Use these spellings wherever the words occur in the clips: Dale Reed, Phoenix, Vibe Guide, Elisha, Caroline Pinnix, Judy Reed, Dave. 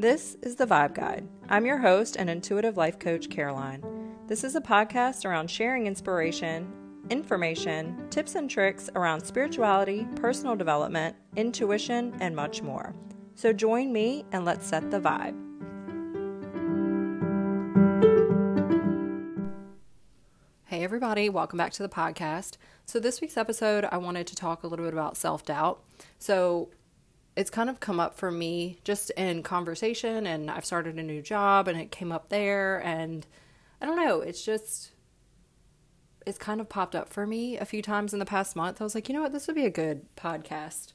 This is the Vibe Guide. I'm your host and intuitive life coach, Caroline. This is a podcast around sharing inspiration, information, tips and tricks around spirituality, personal development, intuition, and much more. So join me and let's set the vibe. Hey everybody, welcome back to the podcast. So this week's episode, I wanted to talk a little bit about self-doubt. So it's kind of come up for me just in conversation, and I've started a new job and it came up there, and I don't know, it's kind of popped up for me a few times in the past month. I was like, you know what, this would be a good podcast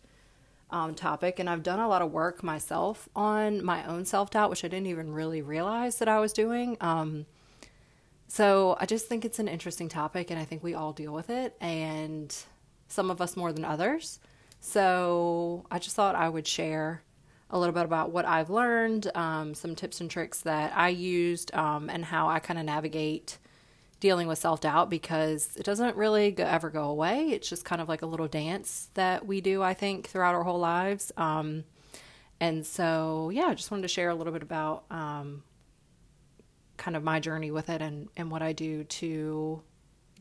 topic, and I've done a lot of work myself on my own self-doubt, which I didn't even really realize that I was doing. So I just think it's an interesting topic, and I think we all deal with it, and some of us more than others. So I just thought I would share a little bit about what I've learned, some tips and tricks that I used, and how I kind of navigate dealing with self-doubt, because it doesn't really ever go away. It's just kind of like a little dance that we do, I think, throughout our whole lives. And so, yeah, I just wanted to share a little bit about kind of my journey with it and what I do to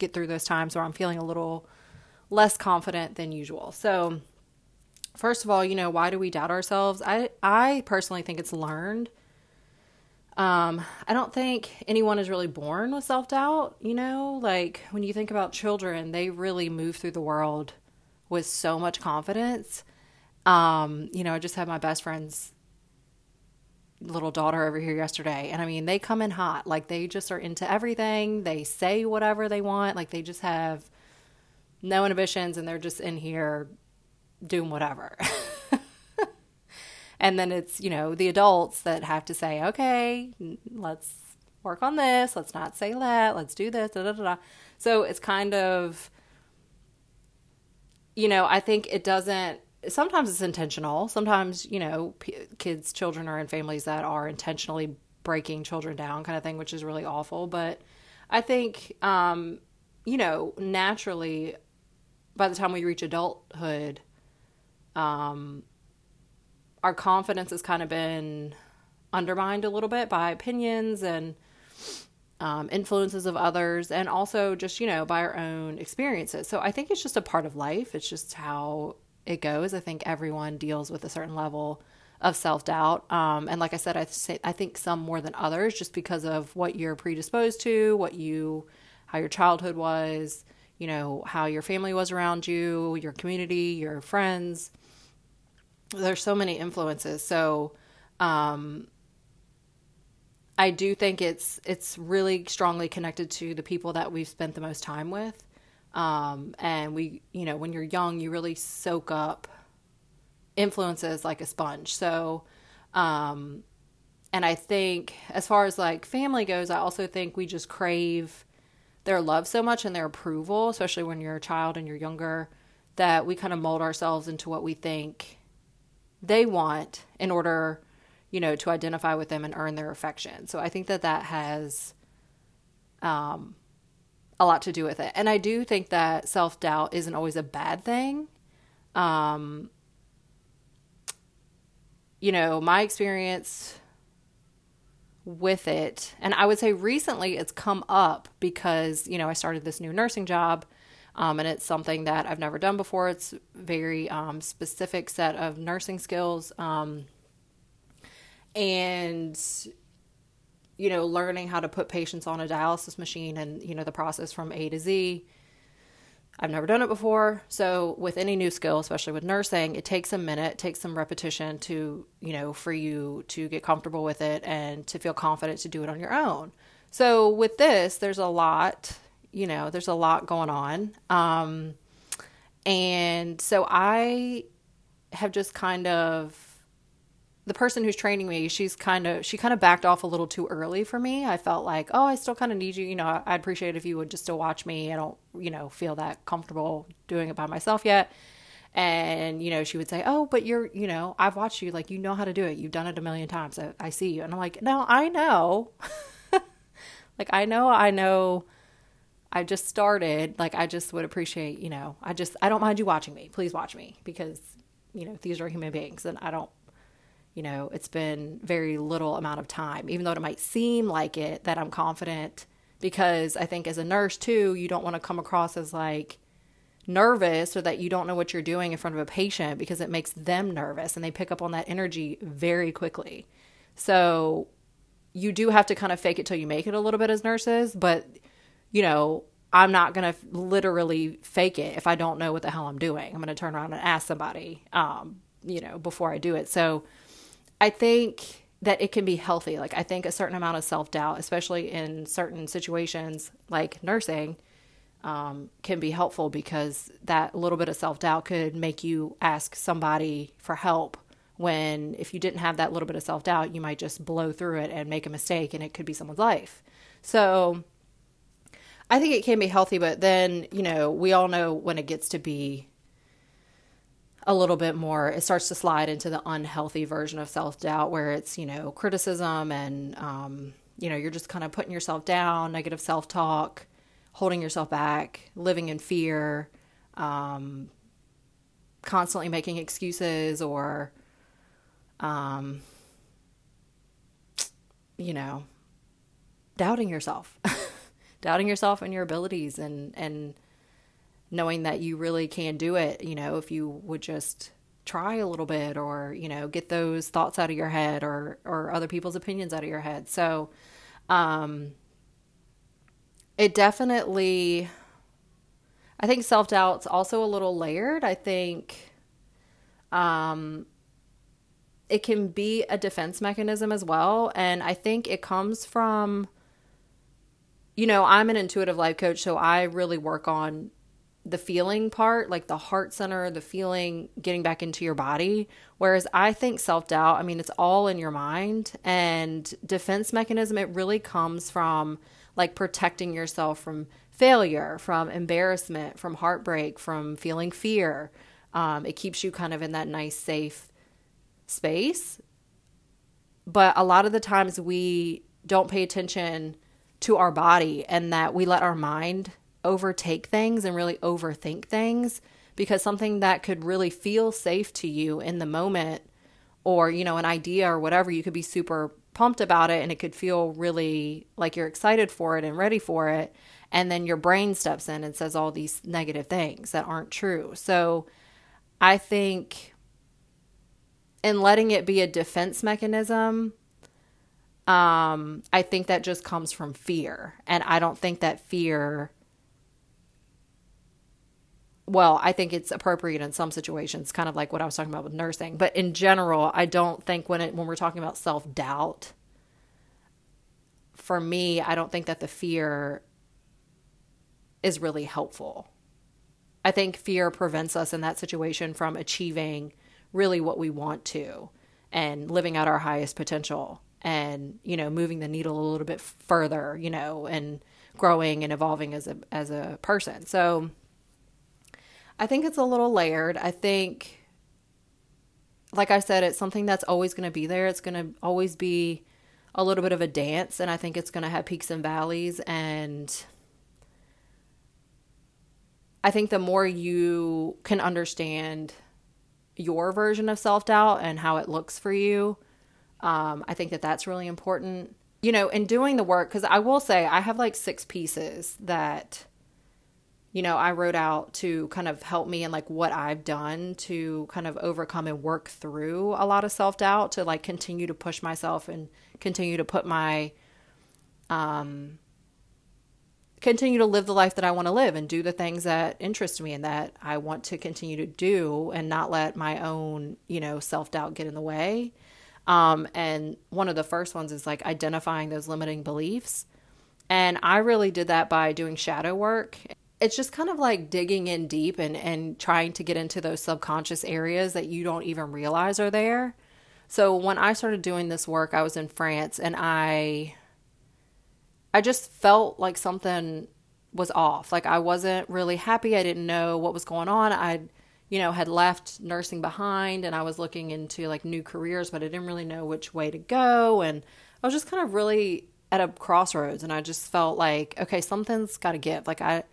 get through those times where I'm feeling a little less confident than usual. So first of all, you know, why do we doubt ourselves? I personally think it's learned. I don't think anyone is really born with self-doubt, you know, like when you think about children, they really move through the world with so much confidence. You know, I just had my best friend's little daughter over here yesterday, and I mean, they come in hot, like they just are into everything. They say whatever they want, like they just have no inhibitions, and they're just in here doing whatever. And then it's, you know, the adults that have to say, okay, let's work on this. Let's not say that. Let's do this. Da, da, da, da. So it's kind of, you know, I think it doesn't, sometimes it's intentional. Sometimes, you know, children are in families that are intentionally breaking children down kind of thing, which is really awful. But I think, you know, naturally, by the time we reach adulthood, our confidence has kind of been undermined a little bit by opinions and influences of others, and also just, you know, by our own experiences. So I think it's just a part of life. It's just how it goes. I think everyone deals with a certain level of self-doubt. And like I said, I think some more than others, just because of what you're predisposed to, how your childhood was, you know, how your family was around you, your community, your friends. There's so many influences. So, I do think it's really strongly connected to the people that we've spent the most time with. And we, you know, when you're young, you really soak up influences like a sponge. So, and I think as far as like family goes, I also think we just crave their love so much and their approval, especially when you're a child and you're younger, that we kind of mold ourselves into what we think they want in order, you know, to identify with them and earn their affection. So I think that has a lot to do with it. And I do think that self-doubt isn't always a bad thing. You know, my experience with it, and I would say recently it's come up because, you know, I started this new nursing job, and it's something that I've never done before. It's very specific set of nursing skills, and, you know, learning how to put patients on a dialysis machine and, you know, the process from A to Z. I've never done it before. So with any new skill, especially with nursing, it takes a minute, it takes some repetition to, you know, for you to get comfortable with it and to feel confident to do it on your own. So with this, there's a lot going on. And so I have just kind of, the person who's training me, she kind of backed off a little too early for me. I felt like, oh, I still kind of need you. You know, I'd appreciate it if you would just still watch me. I don't, you know, feel that comfortable doing it by myself yet. And, you know, she would say, oh, but you're, you know, I've watched you. Like, you know how to do it. You've done it a million times. I see you. And I'm like, no, I know. Like, I know. I just started. Like, I just would appreciate, you know, I don't mind you watching me. Please watch me because, you know, these are human beings and I don't. you know, it's been very little amount of time, even though it might seem like it, that I'm confident, because I think as a nurse too, you don't want to come across as like nervous or that you don't know what you're doing in front of a patient, because it makes them nervous and they pick up on that energy very quickly. So you do have to kind of fake it till you make it a little bit as nurses, but you know, I'm not going to literally fake it if I don't know what the hell I'm doing. I'm going to turn around and ask somebody, you know, before I do it. So I think that it can be healthy. Like, I think a certain amount of self-doubt, especially in certain situations like nursing, can be helpful, because that little bit of self-doubt could make you ask somebody for help, when if you didn't have that little bit of self-doubt, you might just blow through it and make a mistake and it could be someone's life. So I think it can be healthy, but then, you know, we all know when it gets to be a little bit more, it starts to slide into the unhealthy version of self-doubt, where it's, you know, criticism and, you know, you're just kind of putting yourself down, negative self-talk, holding yourself back, living in fear, constantly making excuses, or, you know, doubting yourself. Doubting yourself and your abilities, and knowing that you really can do it, you know, if you would just try a little bit, or, you know, get those thoughts out of your head, or other people's opinions out of your head. So it definitely, I think self-doubt's also a little layered. I think it can be a defense mechanism as well. And I think it comes from, you know, I'm an intuitive life coach, so I really work on the feeling part, like the heart center, the feeling, getting back into your body. Whereas I think self-doubt, I mean, it's all in your mind. And defense mechanism, it really comes from like protecting yourself from failure, from embarrassment, from heartbreak, from feeling fear. It keeps you kind of in that nice, safe space. But a lot of the times we don't pay attention to our body, and that we let our mind overtake things and really overthink things, because something that could really feel safe to you in the moment, or, you know, an idea or whatever, you could be super pumped about it and it could feel really like you're excited for it and ready for it. And then your brain steps in and says all these negative things that aren't true. So I think in letting it be a defense mechanism, I think that just comes from fear. And I don't think that fear, well, I think it's appropriate in some situations, kind of like what I was talking about with nursing. But in general, I don't think when we're talking about self-doubt, for me, I don't think that the fear is really helpful. I think fear prevents us in that situation from achieving really what we want to and living out our highest potential. And, you know, moving the needle a little bit further, you know, and growing and evolving as a person. So I think it's a little layered. I think, like I said, it's something that's always going to be there. It's going to always be a little bit of a dance. And I think it's going to have peaks and valleys. And I think the more you can understand your version of self-doubt and how it looks for you, I think that that's really important, you know, in doing the work. Because I will say I have like 6 pieces that, you know, I wrote out to kind of help me in like what I've done to kind of overcome and work through a lot of self-doubt, to like continue to push myself and continue to put my, continue to live the life that I want to live and do the things that interest me and that I want to continue to do, and not let my own, you know, self-doubt get in the way. And one of the first ones is like identifying those limiting beliefs. And I really did that by doing shadow work. It's just kind of like digging in deep and trying to get into those subconscious areas that you don't even realize are there. So when I started doing this work, I was in France, and I just felt like something was off. Like I wasn't really happy. I didn't know what was going on. You know, had left nursing behind, and I was looking into like new careers, but I didn't really know which way to go. And I was just kind of really at a crossroads, and I just felt like, okay, something's got to give. Like I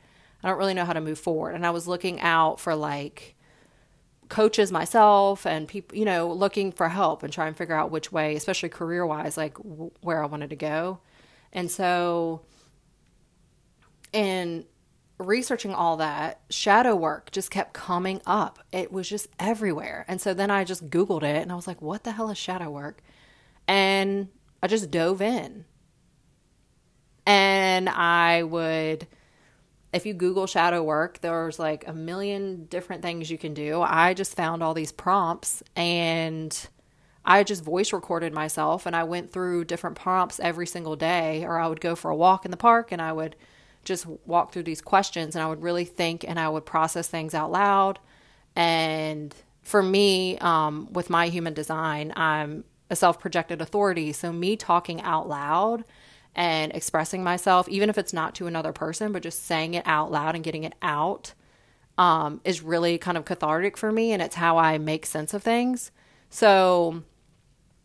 don't really know how to move forward. And I was looking out for like coaches myself and people, you know, looking for help and trying to figure out which way, especially career-wise, like where I wanted to go. And so in researching all that, shadow work just kept coming up. It was just everywhere. And so then I just Googled it and I was like, what the hell is shadow work? And I just dove in. And I would, if you Google shadow work, there's like a million different things you can do. I just found all these prompts and I just voice recorded myself, and I went through different prompts every single day, or I would go for a walk in the park and I would just walk through these questions, and I would really think and I would process things out loud. And for me, with my human design, I'm a self-projected authority. So me talking out loud and expressing myself, even if it's not to another person, but just saying it out loud and getting it out, is really kind of cathartic for me. And it's how I make sense of things. So,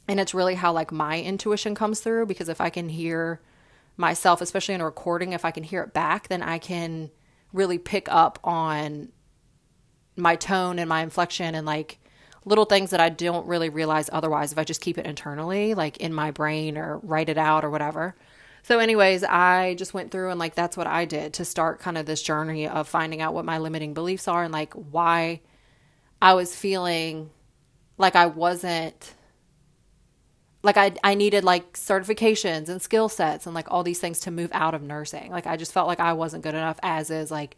and it's really how like my intuition comes through, because if I can hear myself, especially in a recording, if I can hear it back, then I can really pick up on my tone and my inflection and like little things that I don't really realize otherwise if I just keep it internally, like in my brain, or write it out or whatever. So anyways, I just went through and like, that's what I did to start kind of this journey of finding out what my limiting beliefs are and like why I was feeling like I wasn't, like I needed like certifications and skill sets and like all these things to move out of nursing. Like I just felt like I wasn't good enough as is, like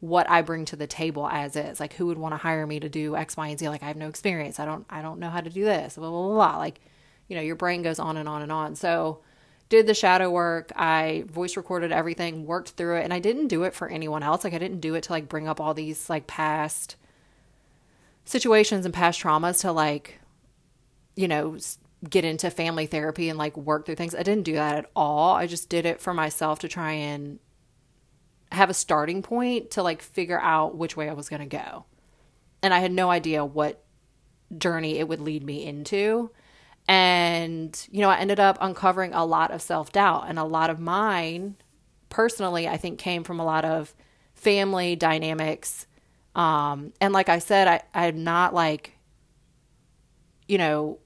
what I bring to the table as is, like who would want to hire me to do X, Y, and Z. Like I have no experience. I don't know how to do this, blah, blah, blah, blah. Like, you know, your brain goes on and on and on. So did the shadow work. I voice recorded everything, worked through it. And I didn't do it for anyone else. Like I didn't do it to like bring up all these like past situations and past traumas to like, you know, get into family therapy and like work through things. I didn't do that at all. I just did it for myself to try and have a starting point to like figure out which way I was going to go. And I had no idea what journey it would lead me into. And, you know, I ended up uncovering a lot of self-doubt, and a lot of mine personally, I think came from a lot of family dynamics. And like I said, I'm not like, you know,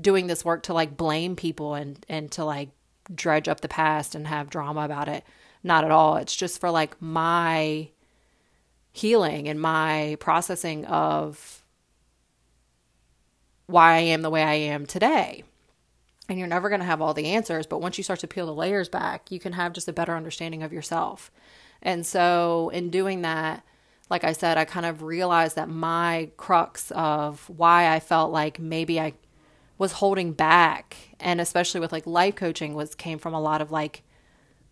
doing this work to like blame people and to like dredge up the past and have drama about it. Not at all. It's just for like my healing and my processing of why I am the way I am today. And you're never going to have all the answers, but once you start to peel the layers back, you can have just a better understanding of yourself. And so in doing that, like I said, I kind of realized that my crux of why I felt like maybe I was holding back, and especially with like life coaching, came from a lot of like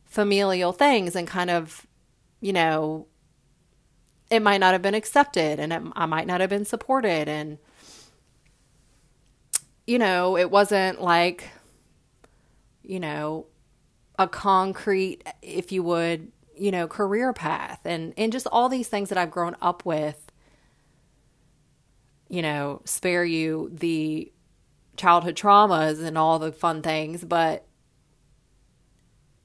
familial things and kind of, you know, it might not have been accepted and I might not have been supported. And, you know, it wasn't like, you know, a concrete, if you would, you know, career path and just all these things that I've grown up with, you know, spare you the childhood traumas and all the fun things, but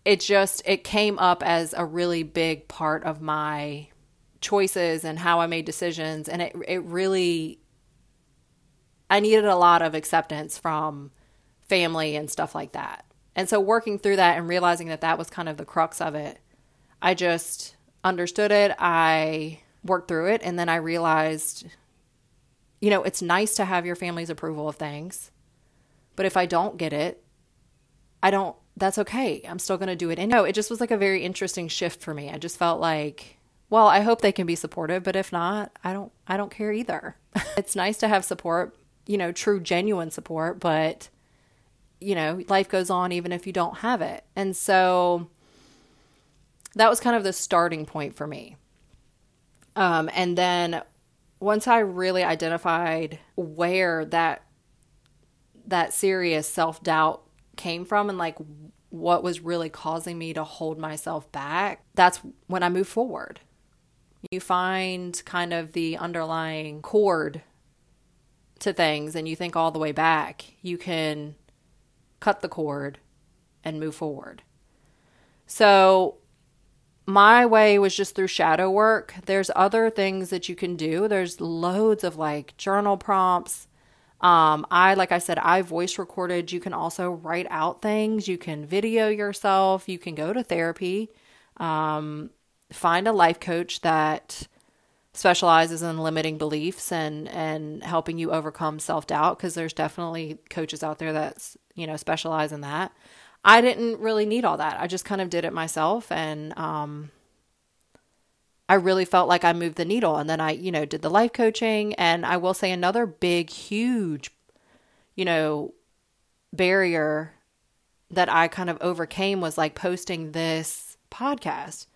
it came up as a really big part of my choices and how I made decisions. And I needed a lot of acceptance from family and stuff like that. And so working through that and realizing that that was kind of the crux of it, I just understood it. I worked through it. And then I realized, you know, it's nice to have your family's approval of things, but if I don't get it, that's okay. I'm still going to do it. And no, it just was like a very interesting shift for me. I just felt like, well, I hope they can be supportive, but if not, I don't care either. It's nice to have support, you know, true, genuine support, but you know, life goes on even if you don't have it. And so that was kind of the starting point for me. And then once I really identified where that serious self-doubt came from and like what was really causing me to hold myself back, that's when I moved forward. You find kind of the underlying chord to things and you think all the way back, you can cut the cord and move forward. So my way was just through shadow work. There's other things that you can do. There's loads of like journal prompts. Like I said, I voice recorded. You can also write out things. You can video yourself. You can go to therapy. Find a life coach that specializes in limiting beliefs and helping you overcome self-doubt, because there's definitely coaches out there that, you know, specialize in that. I didn't really need all that. I just kind of did it myself, and I really felt like I moved the needle. And then I, you know, did the life coaching. And I will say another big, huge, you know, barrier that I kind of overcame was like posting this podcast,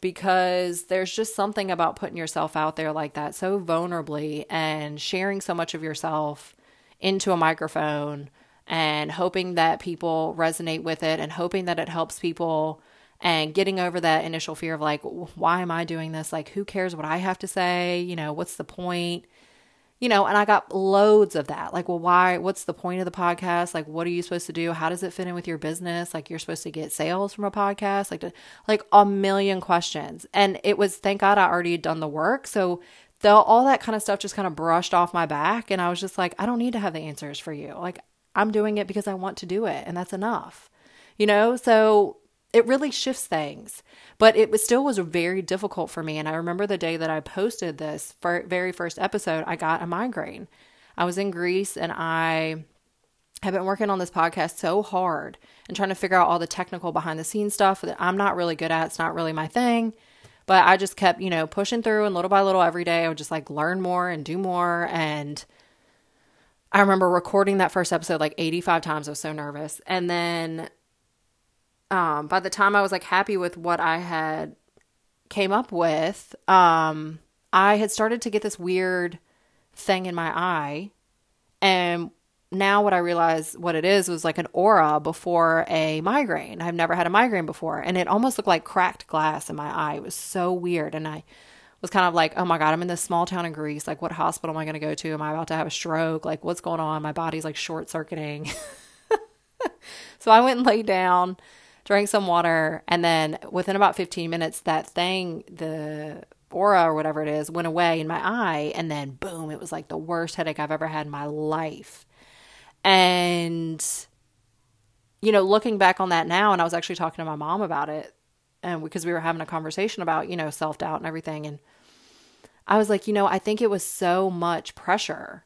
because there's just something about putting yourself out there like that so vulnerably and sharing so much of yourself into a microphone and hoping that people resonate with it and hoping that it helps people. And getting over that initial fear of like, why am I doing this? Like, who cares what I have to say? You know, what's the point? You know, and I got loads of that. Like, well, why? What's the point of the podcast? Like, what are you supposed to do? How does it fit in with your business? Like, you're supposed to get sales from a podcast? Like a million questions. And it was, thank God I already had done the work. So all that kind of stuff just kind of brushed off my back. And I was just like, I don't need to have the answers for you. Like, I'm doing it because I want to do it. And that's enough, you know? So it really shifts things, but it still was very difficult for me. And I remember the day that I posted this very first episode, I got a migraine. I was in Greece, and I have been working on this podcast so hard and trying to figure out all the technical behind the scenes stuff that I'm not really good at. It's not really my thing, but I just kept, you know, pushing through, and little by little every day I would just like learn more and do more. And I remember recording that first episode like 85 times. I was so nervous. And then by the time I was like happy with what I had came up with, I had started to get this weird thing in my eye. And now what I realized what it is was like an aura before a migraine. I've never had a migraine before. And it almost looked like cracked glass in my eye. It was so weird. And I was kind of like, oh my God, I'm in this small town in Greece. Like, what hospital am I going to go to? Am I about to have a stroke? Like, what's going on? My body's like short circuiting. So I went and laid down, drank some water, and then within about 15 minutes, that thing, the aura or whatever it is, went away in my eye, and then boom, it was like the worst headache I've ever had in my life. And, you know, looking back on that now, and I was actually talking to my mom about it, and because we were having a conversation about, you know, self-doubt and everything, and I was like, you know, I think it was so much pressure,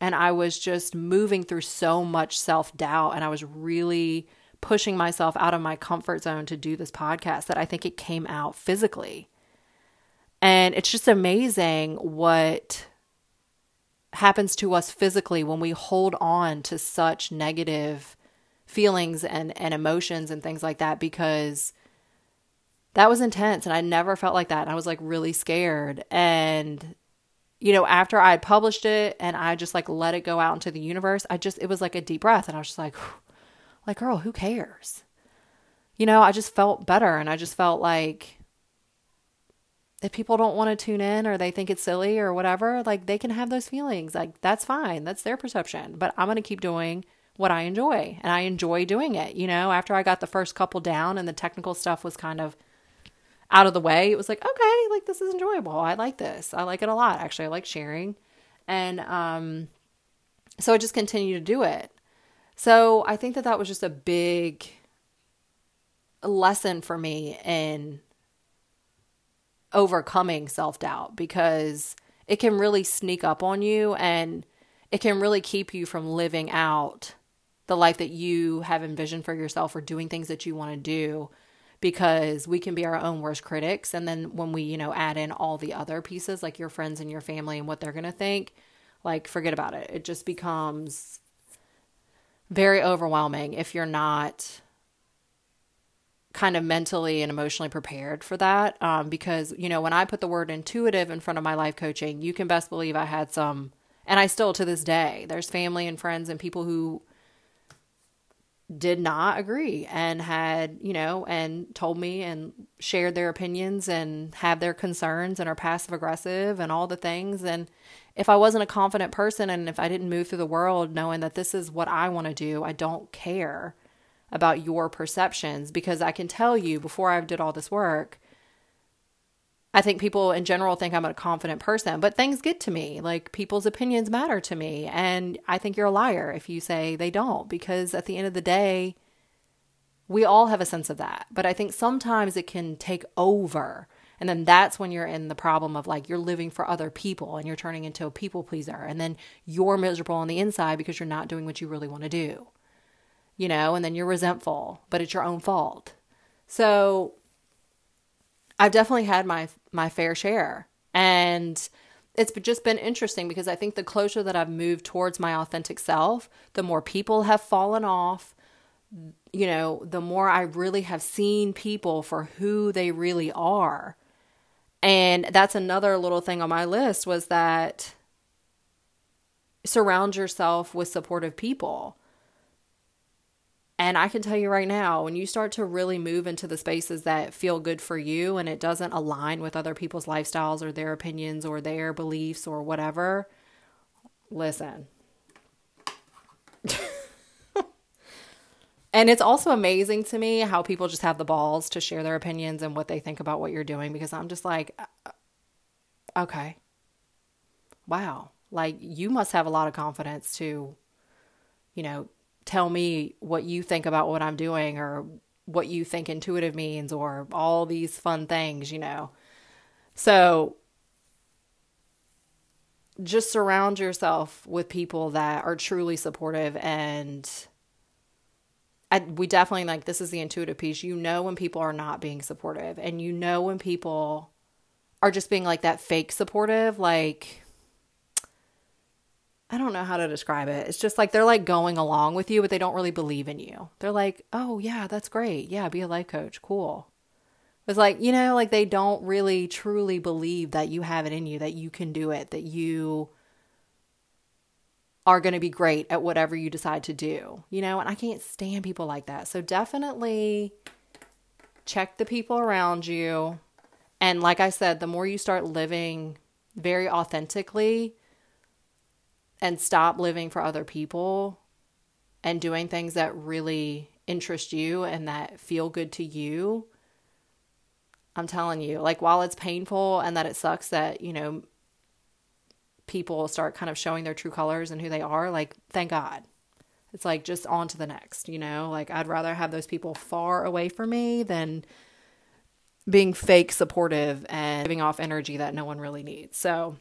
and I was just moving through so much self-doubt, and I was really pushing myself out of my comfort zone to do this podcast that I think it came out physically. And it's just amazing what happens to us physically when we hold on to such negative feelings and emotions and things like that, because that was intense and I never felt like that. And I was like really scared. And, you know, after I had published it and I just like let it go out into the universe, it was like a deep breath, and I was just like, whew. Like, girl, who cares? You know, I just felt better, and I just felt like if people don't want to tune in or they think it's silly or whatever, like they can have those feelings. Like, that's fine. That's their perception. But I'm going to keep doing what I enjoy, and I enjoy doing it. You know, after I got the first couple down and the technical stuff was kind of out of the way, it was like, okay, like this is enjoyable. I like this. I like it a lot. Actually, I like sharing. And so I just continue to do it. So I think that was just a big lesson for me in overcoming self-doubt, because it can really sneak up on you, and it can really keep you from living out the life that you have envisioned for yourself or doing things that you want to do, because we can be our own worst critics. And then when we, you know, add in all the other pieces, like your friends and your family and what they're going to think, like forget about it. It just becomes very overwhelming if you're not kind of mentally and emotionally prepared for that. Because, you know, when I put the word intuitive in front of my life coaching, you can best believe I had some, and I still to this day, there's family and friends and people who did not agree and had, you know, and told me and shared their opinions and have their concerns and are passive aggressive and all the things. And if I wasn't a confident person and if I didn't move through the world knowing that this is what I want to do, I don't care about your perceptions, because I can tell you before I did all this work, I think people in general think I'm a confident person, but things get to me. Like, people's opinions matter to me. And I think you're a liar if you say they don't, because at the end of the day, we all have a sense of that. But I think sometimes it can take over. And then that's when you're in the problem of, like, you're living for other people and you're turning into a people pleaser. And then you're miserable on the inside because you're not doing what you really want to do, you know, and then you're resentful, but it's your own fault. So I've definitely had my fair share, and it's just been interesting because I think the closer that I've moved towards my authentic self, the more people have fallen off, you know, the more I really have seen people for who they really are. And that's another little thing on my list, was that surround yourself with supportive people. And I can tell you right now, when you start to really move into the spaces that feel good for you and it doesn't align with other people's lifestyles or their opinions or their beliefs or whatever, listen. And it's also amazing to me how people just have the balls to share their opinions and what they think about what you're doing, because I'm just like, okay, wow. Like, you must have a lot of confidence to, you know, tell me what you think about what I'm doing, or what you think intuitive means, or all these fun things, you know. So just surround yourself with people that are truly supportive. And we definitely, like, this is the intuitive piece. You know when people are not being supportive, and you know when people are just being like that fake supportive, like, I don't know how to describe it. It's just like they're like going along with you, but they don't really believe in you. They're like, oh yeah, that's great. Yeah, be a life coach. Cool. It's like, you know, like they don't really truly believe that you have it in you, that you can do it, that you are going to be great at whatever you decide to do, you know, and I can't stand people like that. So definitely check the people around you. And like I said, the more you start living very authentically, and stop living for other people and doing things that really interest you and that feel good to you, I'm telling you, like, while it's painful and that it sucks that, you know, people start kind of showing their true colors and who they are, like, thank God. It's like, just on to the next, you know, like, I'd rather have those people far away from me than being fake supportive and giving off energy that no one really needs. So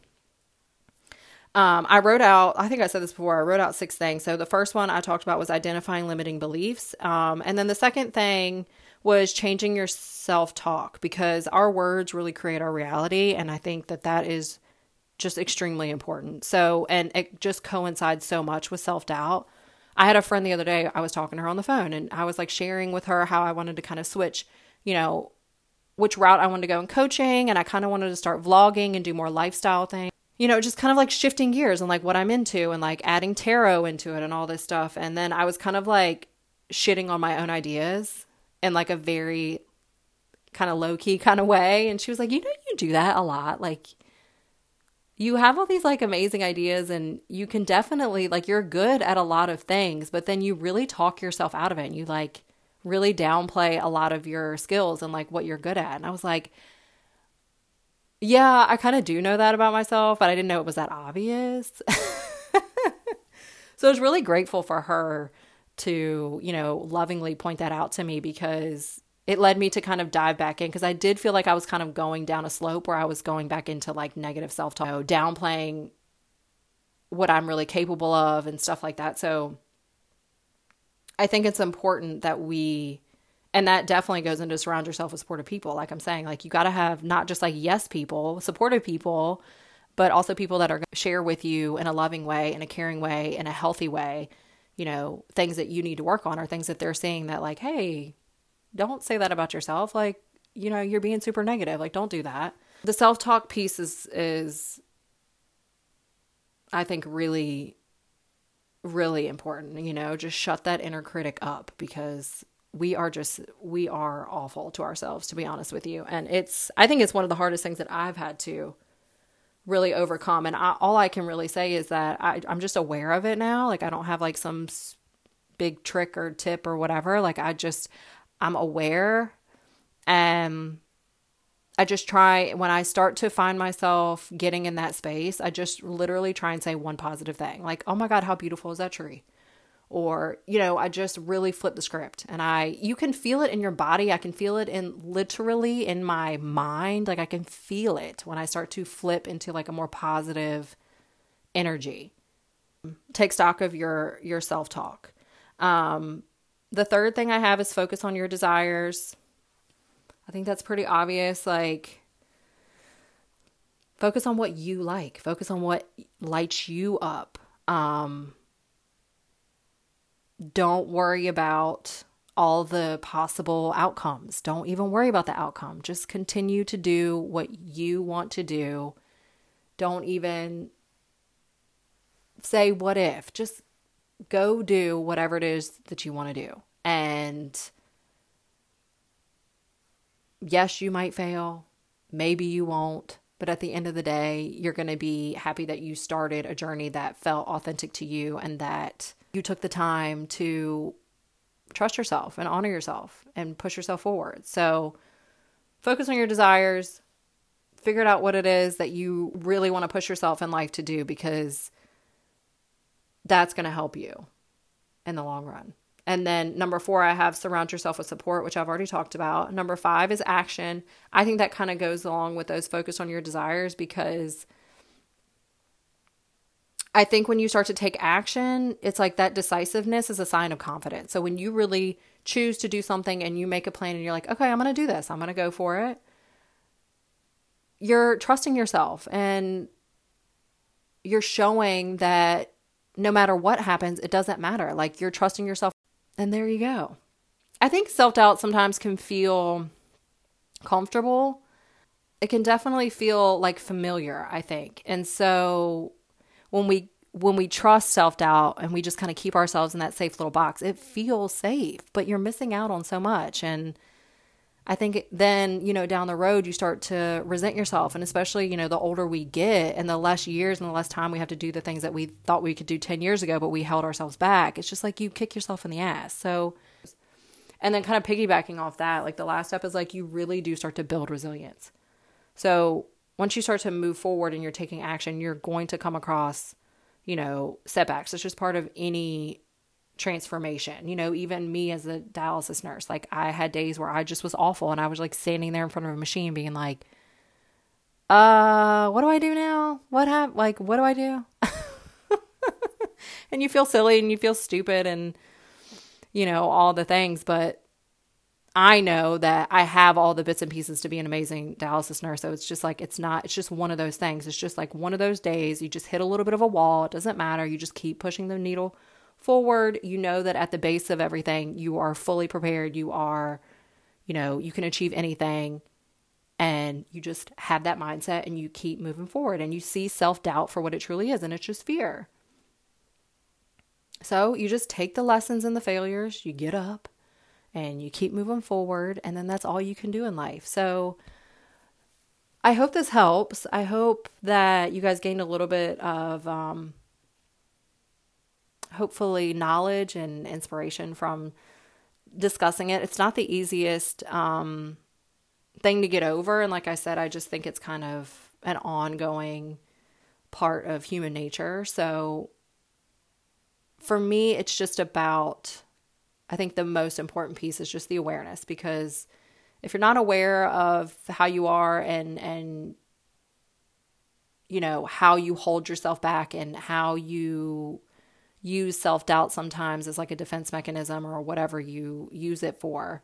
I wrote out, I think I said this before, I wrote out 6 things. So the first one I talked about was identifying limiting beliefs. And then the second thing was changing your self-talk, because our words really create our reality. And I think that that is just extremely important. So, and it just coincides so much with self-doubt. I had a friend the other day, I was talking to her on the phone, and I was like sharing with her how I wanted to kind of switch, you know, which route I wanted to go in coaching. And I kind of wanted to start vlogging and do more lifestyle things. You know, just kind of like shifting gears and like what I'm into and like adding tarot into it and all this stuff. And then I was kind of like shitting on my own ideas in like a very kind of low key kind of way. And she was like, you know, you do that a lot. Like, you have all these like amazing ideas and you can definitely, like, you're good at a lot of things, but then you really talk yourself out of it and you like really downplay a lot of your skills and like what you're good at. And I was like, yeah, I kind of do know that about myself, but I didn't know it was that obvious. So I was really grateful for her to, you know, lovingly point that out to me, because it led me to kind of dive back in, because I did feel like I was kind of going down a slope where I was going back into like negative self-talk, you know, downplaying what I'm really capable of and stuff like that. So I think it's important that we... And that definitely goes into surround yourself with supportive people. Like I'm saying, like, you got to have not just like yes people, supportive people, but also people that are going to share with you in a loving way, in a caring way, in a healthy way, you know, things that you need to work on or things that they're seeing that like, hey, don't say that about yourself. Like, you know, you're being super negative. Like, don't do that. The self-talk piece is I think really, really important, you know, just shut that inner critic up, because we are awful to ourselves, to be honest with you. And I think it's one of the hardest things that I've had to really overcome. And all I can really say is that I'm just aware of it now. Like, I don't have like some big trick or tip or whatever. Like, I'm aware, and I just try, when I start to find myself getting in that space, I just literally try and say one positive thing. Like, oh my God, how beautiful is that tree? Or, you know, I just really flip the script, and you can feel it in your body. I can feel it literally in my mind. Like I can feel it when I start to flip into like a more positive energy. Take stock of your self-talk. The third thing I have is focus on your desires. I think that's pretty obvious. Like, focus on what you like. Focus on what lights you up. Don't worry about all the possible outcomes. Don't even worry about the outcome. Just continue to do what you want to do. Don't even say what if. Just go do whatever it is that you want to do. And yes, you might fail. Maybe you won't. But at the end of the day, you're going to be happy that you started a journey that felt authentic to you and that you took the time to trust yourself and honor yourself and push yourself forward. So focus on your desires. Figure out what it is that you really want to push yourself in life to do, because that's going to help you in the long run. And then 4, I have surround yourself with support, which I've already talked about. 5 is action. I think that kind of goes along with those focus on your desires, because I think when you start to take action, it's like that decisiveness is a sign of confidence. So when you really choose to do something and you make a plan and you're like, okay, I'm going to do this. I'm going to go for it. You're trusting yourself and you're showing that no matter what happens, it doesn't matter. Like, you're trusting yourself. And there you go. I think self-doubt sometimes can feel comfortable. It can definitely feel like familiar, I think. And so when we trust self-doubt and we just kind of keep ourselves in that safe little box, it feels safe, but you're missing out on so much. And I think then, you know, down the road, you start to resent yourself. And especially, you know, the older we get and the less years and the less time we have to do the things that we thought we could do 10 years ago, but we held ourselves back. It's just like you kick yourself in the ass. So, and then kind of piggybacking off that, like the last step is like you really do start to build resilience. So once you start to move forward and you're taking action, you're going to come across, you know, setbacks. It's just part of any transformation. You know, even me as a dialysis nurse, like I had days where I just was awful and I was like standing there in front of a machine being like, what do I do now? What do I do? And you feel silly and you feel stupid and, you know, all the things, but I know that I have all the bits and pieces to be an amazing dialysis nurse. So it's just like, it's just one of those things. It's just like one of those days. You just hit a little bit of a wall. It doesn't matter. You just keep pushing the needle forward. You know that at the base of everything, you are fully prepared. You are, you know, you can achieve anything, and you just have that mindset and you keep moving forward and you see self-doubt for what it truly is. And it's just fear. So you just take the lessons and the failures, you get up and you keep moving forward. And then that's all you can do in life. So I hope this helps. I hope that you guys gained a little bit of, hopefully knowledge and inspiration from discussing it. It's not the easiest thing to get over. And like I said, I just think it's kind of an ongoing part of human nature. So for me, it's just about, I think the most important piece is just the awareness, because if you're not aware of how you are and you know, how you hold yourself back and how you use self-doubt sometimes as like a defense mechanism or whatever you use it for,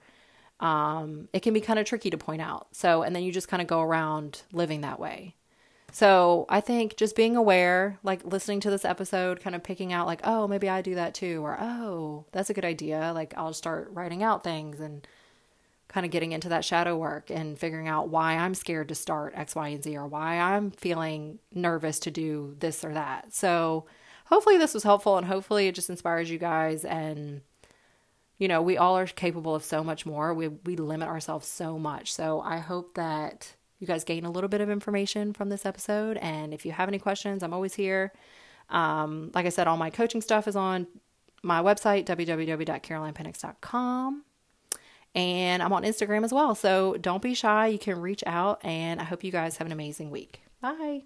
it can be kind of tricky to point out. So, and then you just kind of go around living that way. So I think just being aware, like listening to this episode, kind of picking out like, oh, maybe I do that too. Or, oh, that's a good idea. Like I'll start writing out things and kind of getting into that shadow work and figuring out why I'm scared to start X, Y, and Z, or why I'm feeling nervous to do this or that. So hopefully this was helpful and hopefully it just inspires you guys. And, you know, we all are capable of so much more. We limit ourselves so much. So I hope that you guys gain a little bit of information from this episode. And if you have any questions, I'm always here. Like I said, all my coaching stuff is on my website, www.carolinepennix.com. and I'm on Instagram as well. So don't be shy. You can reach out, and I hope you guys have an amazing week. Bye.